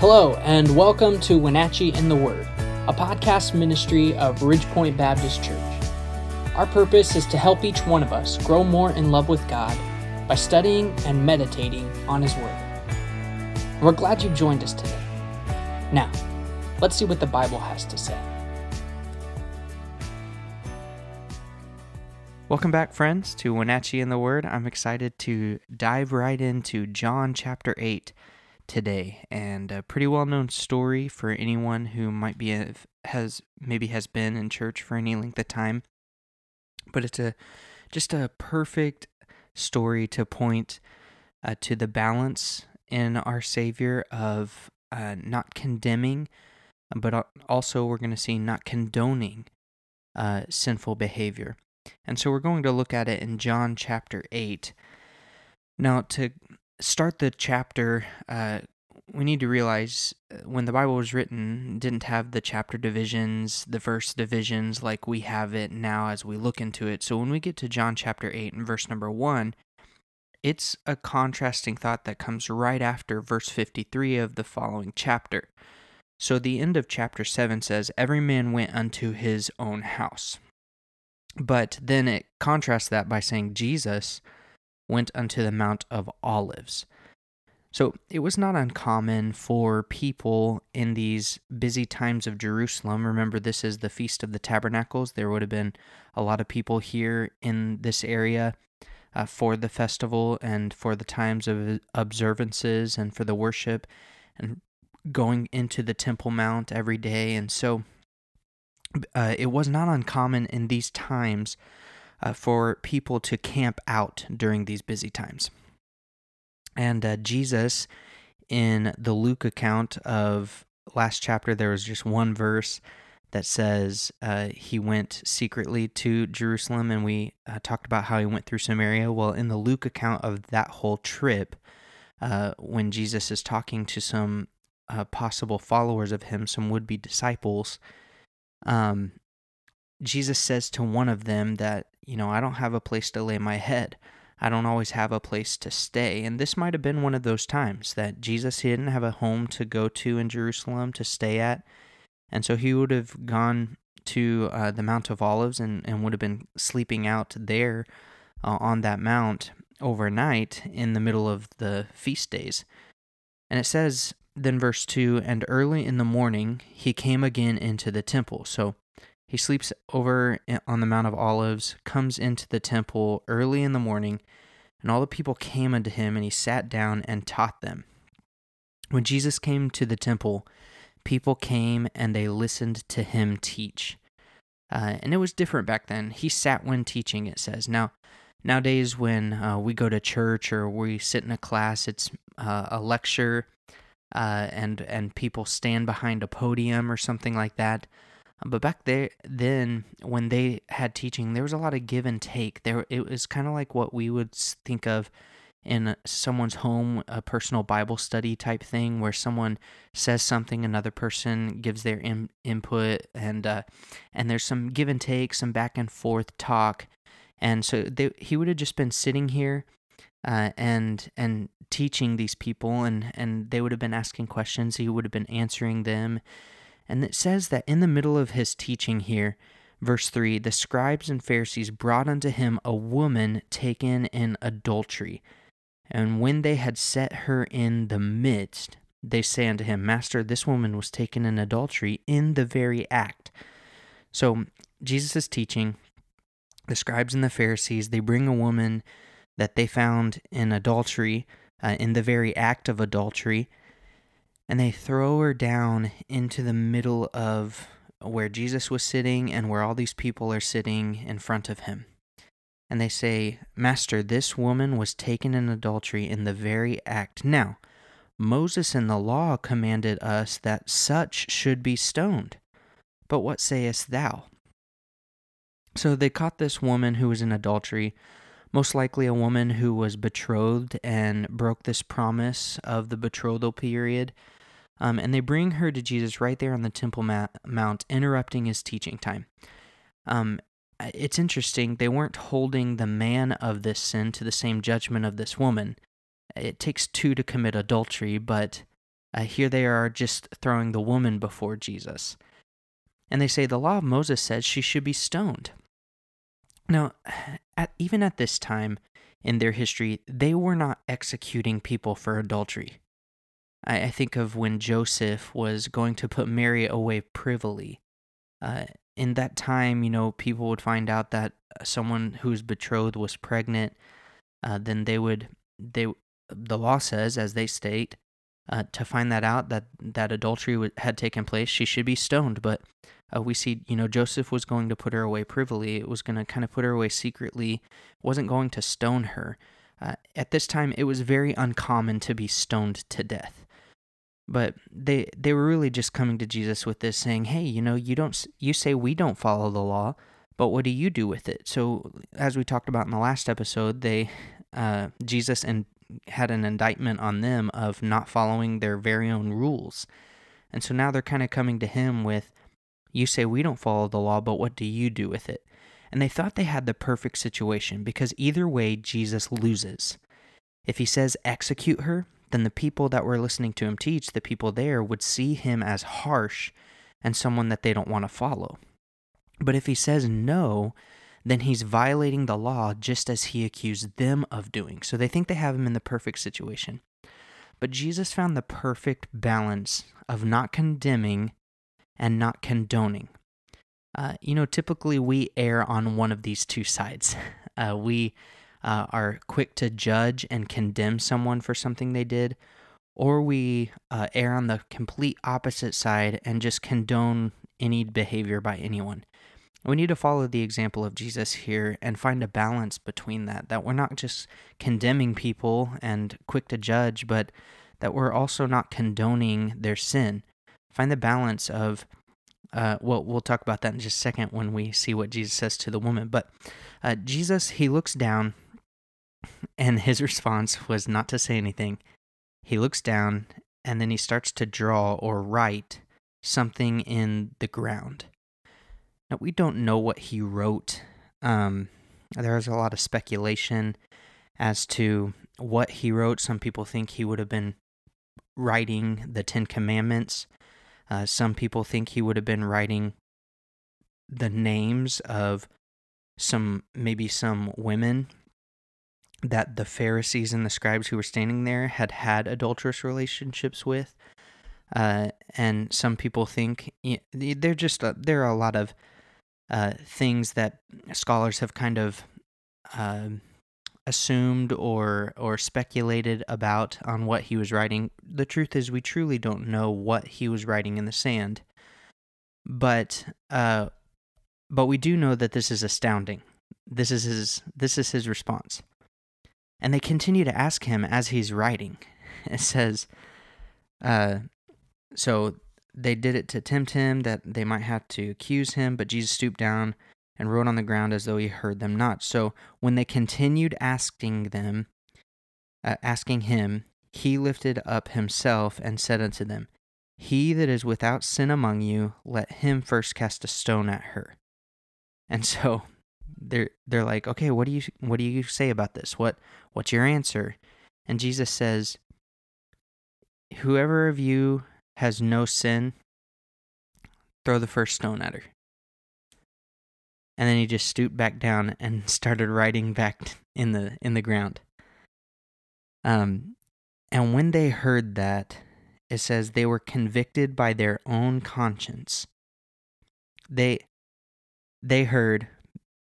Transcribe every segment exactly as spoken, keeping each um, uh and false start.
Hello, and welcome to Wenatchee in the Word, a podcast ministry of Ridgepoint Baptist Church. Our purpose is to help each one of us grow more in love with God by studying and meditating on His Word. We're glad you've joined us today. Now, let's see what the Bible has to say. Welcome back, friends, to Wenatchee in the Word. I'm excited to dive right into John chapter eight today, and a pretty well-known story for anyone who might be a, has maybe has been in church for any length of time. But it's a just a perfect story to point uh, to the balance in our Savior of uh, not condemning, but also we're going to see not condoning uh, sinful behavior. And so we're going to look at it in John chapter eight. Now, to start the chapter, uh, we need to realize when the Bible was written, it didn't have the chapter divisions, the verse divisions like we have it now as we look into it. So when we get to John chapter eight and verse number one, it's a contrasting thought that comes right after verse fifty-three of the following chapter. So the end of chapter seven says, "Every man went unto his own house." But then it contrasts that by saying Jesus went unto the Mount of Olives. So it was not uncommon for people in these busy times of Jerusalem. Remember, this is the Feast of the Tabernacles. There would have been a lot of people here in this area uh, for the festival and for the times of observances and for the worship and going into the Temple Mount every day. And so Uh, it was not uncommon in these times uh, for people to camp out during these busy times. And uh, Jesus, in the Luke account of last chapter, there was just one verse that says uh, he went secretly to Jerusalem, and we uh, talked about how he went through Samaria. Well, in the Luke account of that whole trip, uh, when Jesus is talking to some uh, possible followers of him, some would-be disciples, Um, Jesus says to one of them that, you know, I don't have a place to lay my head. I don't always have a place to stay. And this might have been one of those times that Jesus, he didn't have a home to go to in Jerusalem to stay at. And so he would have gone to uh, the Mount of Olives and, and would have been sleeping out there uh, on that mount overnight in the middle of the feast days. And it says, then verse two, and early in the morning he came again into the temple. So he sleeps over on the Mount of Olives, comes into the temple early in the morning, and all the people came unto him, and he sat down and taught them. When Jesus came to the temple, people came and they listened to him teach. Uh, and it was different back then. He sat when teaching, it says. Now, nowadays when uh, we go to church or we sit in a class, it's uh, a lecture, Uh, and and people stand behind a podium or something like that. But back there, then, when they had teaching, there was a lot of give and take. There, it was kind of like what we would think of in someone's home, a personal Bible study type thing, where someone says something, another person gives their in, input, and uh, and there's some give and take, some back and forth talk. And so they, he would have just been sitting here Uh, and and teaching these people, and, and they would have been asking questions, he would have been answering them. And it says that in the middle of his teaching here, verse three, the scribes and Pharisees brought unto him a woman taken in adultery. And when they had set her in the midst, they say unto him, Master, this woman was taken in adultery in the very act. So Jesus is teaching. The scribes and the Pharisees, they bring a woman that they found in adultery, uh, in the very act of adultery, and they throw her down into the middle of where Jesus was sitting and where all these people are sitting in front of him. And they say, Master, this woman was taken in adultery in the very act. Now, Moses in the law commanded us that such should be stoned. But what sayest thou? So they caught this woman who was in adultery, most likely a woman who was betrothed and broke this promise of the betrothal period. Um, and they bring her to Jesus right there on the Temple Mount, interrupting his teaching time. Um, it's interesting, they weren't holding the man of this sin to the same judgment of this woman. It takes two to commit adultery, but Uh, here they are just throwing the woman before Jesus. And they say the law of Moses says she should be stoned. Now, at, even at this time in their history, they were not executing people for adultery. I, I think of when Joseph was going to put Mary away privily. Uh, in that time, you know, people would find out that someone whose betrothed was pregnant. Uh, then they would, they the law says, as they state, uh, to find that out, that, that adultery w- had taken place, she should be stoned. But uh, we see, you know, Joseph was going to put her away privily. It was going to kind of put her away secretly, wasn't going to stone her. Uh, at this time, it was very uncommon to be stoned to death. But they they were really just coming to Jesus with this, saying, "Hey, you know, you don't you say we don't follow the law, but what do you do with it?" So, as we talked about in the last episode, they uh, Jesus and had an indictment on them of not following their very own rules, and so now they're kind of coming to him with, "You say we don't follow the law, but what do you do with it?" And they thought they had the perfect situation because either way, Jesus loses. If he says execute her, then the people that were listening to him teach, the people there, would see him as harsh and someone that they don't want to follow. But if he says no, then he's violating the law just as he accused them of doing. So they think they have him in the perfect situation. But Jesus found the perfect balance of not condemning and not condoning. Uh, you know, typically we err on one of these two sides. Uh, we... Uh, are quick to judge and condemn someone for something they did, or we uh, err on the complete opposite side and just condone any behavior by anyone. We need to follow the example of Jesus here and find a balance between that, that we're not just condemning people and quick to judge, but that we're also not condoning their sin. Find the balance of Uh, well, we'll talk about that in just a second when we see what Jesus says to the woman. But uh, Jesus, he looks down, and his response was not to say anything. He looks down, and then he starts to draw or write something in the ground. Now, we don't know what he wrote. Um, there's a lot of speculation as to what he wrote. Some people think he would have been writing the Ten Commandments. Uh, some people think he would have been writing the names of some, maybe some women that the Pharisees and the scribes who were standing there had had adulterous relationships with. Uh, and some people think, you know, they're just, uh, there are a lot of uh, things that scholars have kind of uh, assumed or or speculated about on what he was writing. The truth is we truly don't know what he was writing in the sand. But uh but we do know that this is astounding. This is his this is his response. And they continue to ask him as he's writing. It says uh so they did it to tempt him that they might have to accuse him, but Jesus stooped down and wrote on the ground as though he heard them not. So when they continued asking them, uh, asking him, he lifted up himself and said unto them, "He that is without sin among you, let him first cast a stone at her." And so they're they're like, "Okay, what do you what do you say about this? What what's your answer?" And Jesus says, "Whoever of you has no sin, throw the first stone at her." And then he just stooped back down and started writing back in the in the ground. Um, and when they heard that, it says they were convicted by their own conscience. They they heard,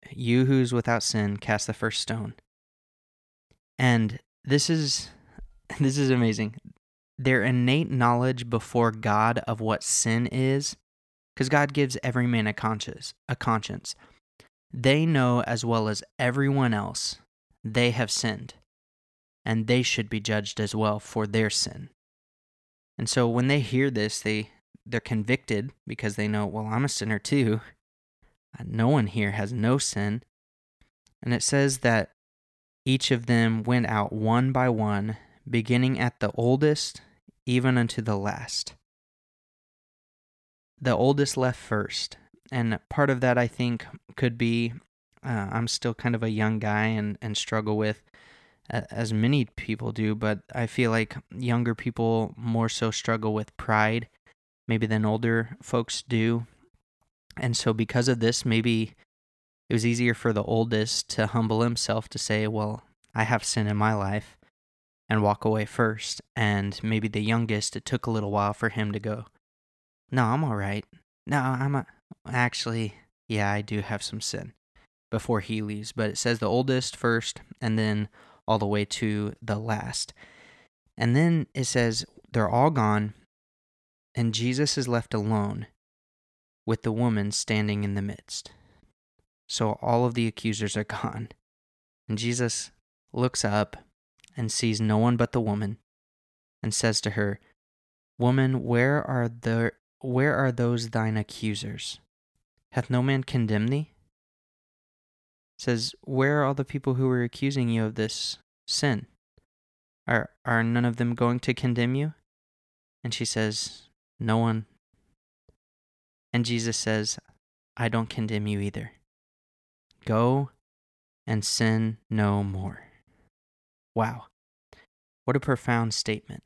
"You who's without sin, cast the first stone." And this is this is amazing. Their innate knowledge before God of what sin is, because God gives every man a conscience, a conscience. They know as well as everyone else they have sinned, and they should be judged as well for their sin. And so when they hear this, they, they're convicted because they know, well, I'm a sinner too. No one here has no sin. And it says that each of them went out one by one, beginning at the oldest, even unto the last. The oldest left first. And part of that, I think, could be, uh, I'm still kind of a young guy and, and struggle with as many people do, but I feel like younger people more so struggle with pride maybe than older folks do. And so because of this, maybe it was easier for the oldest to humble himself to say, well, I have sin in my life, and walk away first. And maybe the youngest, it took a little while for him to go, no, I'm all right. No, I'm a- actually, yeah, I do have some sin, before he leaves. But it says the oldest first, and then all the way to the last. And then it says they're all gone, and Jesus is left alone with the woman standing in the midst. So all of the accusers are gone. And Jesus looks up and sees no one but the woman, and says to her, Woman, where are the where are those thine accusers? Hath no man condemned thee? It says, where are all the people who were accusing you of this sin? Are are none of them going to condemn you? And she says, no one. And Jesus says, I don't condemn you either. Go and sin no more. Wow. What a profound statement.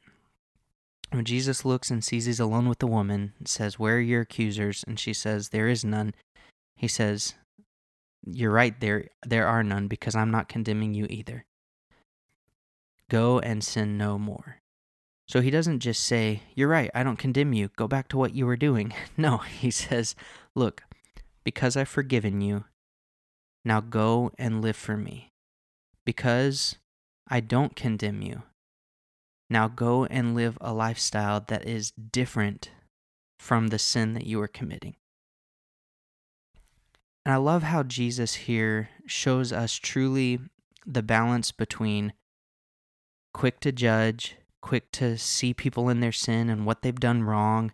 When Jesus looks and sees he's alone with the woman, says, where are your accusers? And she says, there is none. He says, you're right, there, there are none, because I'm not condemning you either. Go and sin no more. So he doesn't just say, you're right, I don't condemn you, go back to what you were doing. No, he says, look, because I've forgiven you, now go and live for me. Because I don't condemn you, now go and live a lifestyle that is different from the sin that you are committing. And I love how Jesus here shows us truly the balance between quick to judge, quick to see people in their sin and what they've done wrong,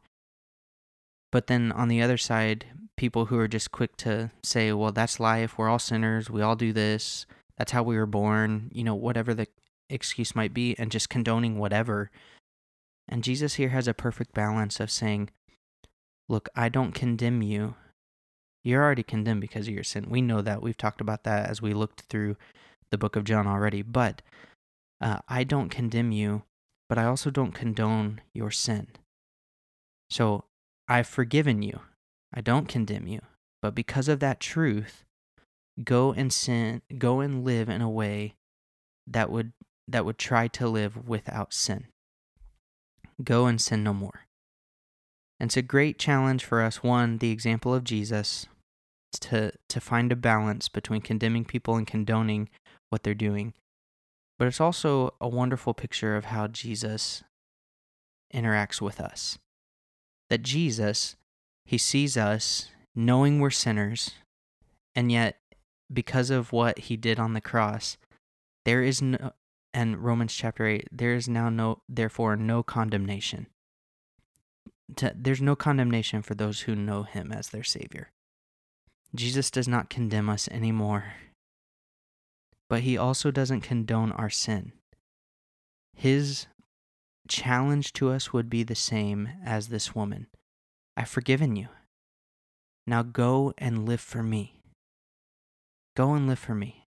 but then on the other side, people who are just quick to say, well, that's life, we're all sinners, we all do this, that's how we were born, you know, whatever the excuse might be, and just condoning whatever. And Jesus here has a perfect balance of saying, look, I don't condemn you. You're already condemned because of your sin. We know that. We've talked about that as we looked through the book of John already. But uh, I don't condemn you, but I also don't condone your sin. So I've forgiven you. I don't condemn you. But because of that truth, Go and sin. Go and live in a way that would that would try to live without sin. Go and sin no more. And it's a great challenge for us. One, the example of Jesus, to to find a balance between condemning people and condoning what they're doing. But it's also a wonderful picture of how Jesus interacts with us. That Jesus, he sees us knowing we're sinners, and yet, because of what he did on the cross, there is no, and Romans chapter eight, there is now no, therefore no condemnation. To, there's no condemnation for those who know him as their Savior. Jesus does not condemn us anymore, but he also doesn't condone our sin. His challenge to us would be the same as this woman. I've forgiven you. Now go and live for me. Go and live for me.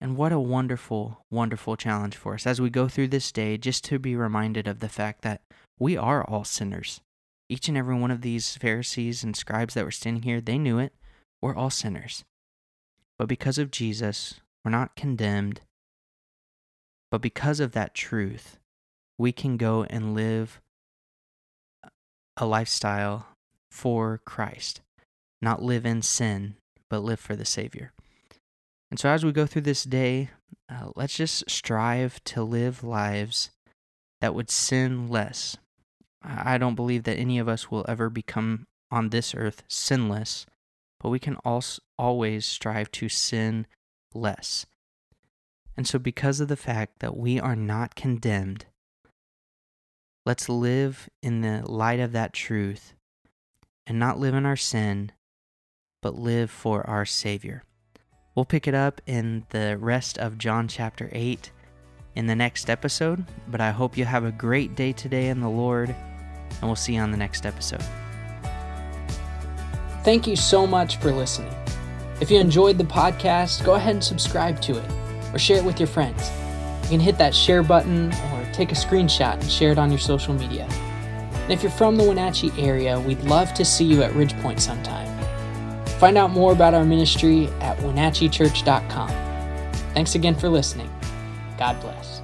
And what a wonderful, wonderful challenge for us as we go through this day, just to be reminded of the fact that we are all sinners. Each and every one of these Pharisees and scribes that were standing here, they knew it. We're all sinners. But because of Jesus, we're not condemned. But because of that truth, we can go and live a lifestyle for Christ, not live in sin, but live for the Savior. And so as we go through this day, uh, let's just strive to live lives that would sin less. I don't believe that any of us will ever become on this earth sinless, but we can also always strive to sin less. And so because of the fact that we are not condemned, let's live in the light of that truth and not live in our sin, but live for our Savior. We'll pick it up in the rest of John chapter eight in the next episode, but I hope you have a great day today in the Lord, and we'll see you on the next episode. Thank you so much for listening. If you enjoyed the podcast, go ahead and subscribe to it. or share it with your friends. You can hit that share button or take a screenshot and share it on your social media. And if you're from the Wenatchee area, we'd love to see you at Ridgepoint sometime. Find out more about our ministry at Wenatchee Church dot com. Thanks again for listening. God bless.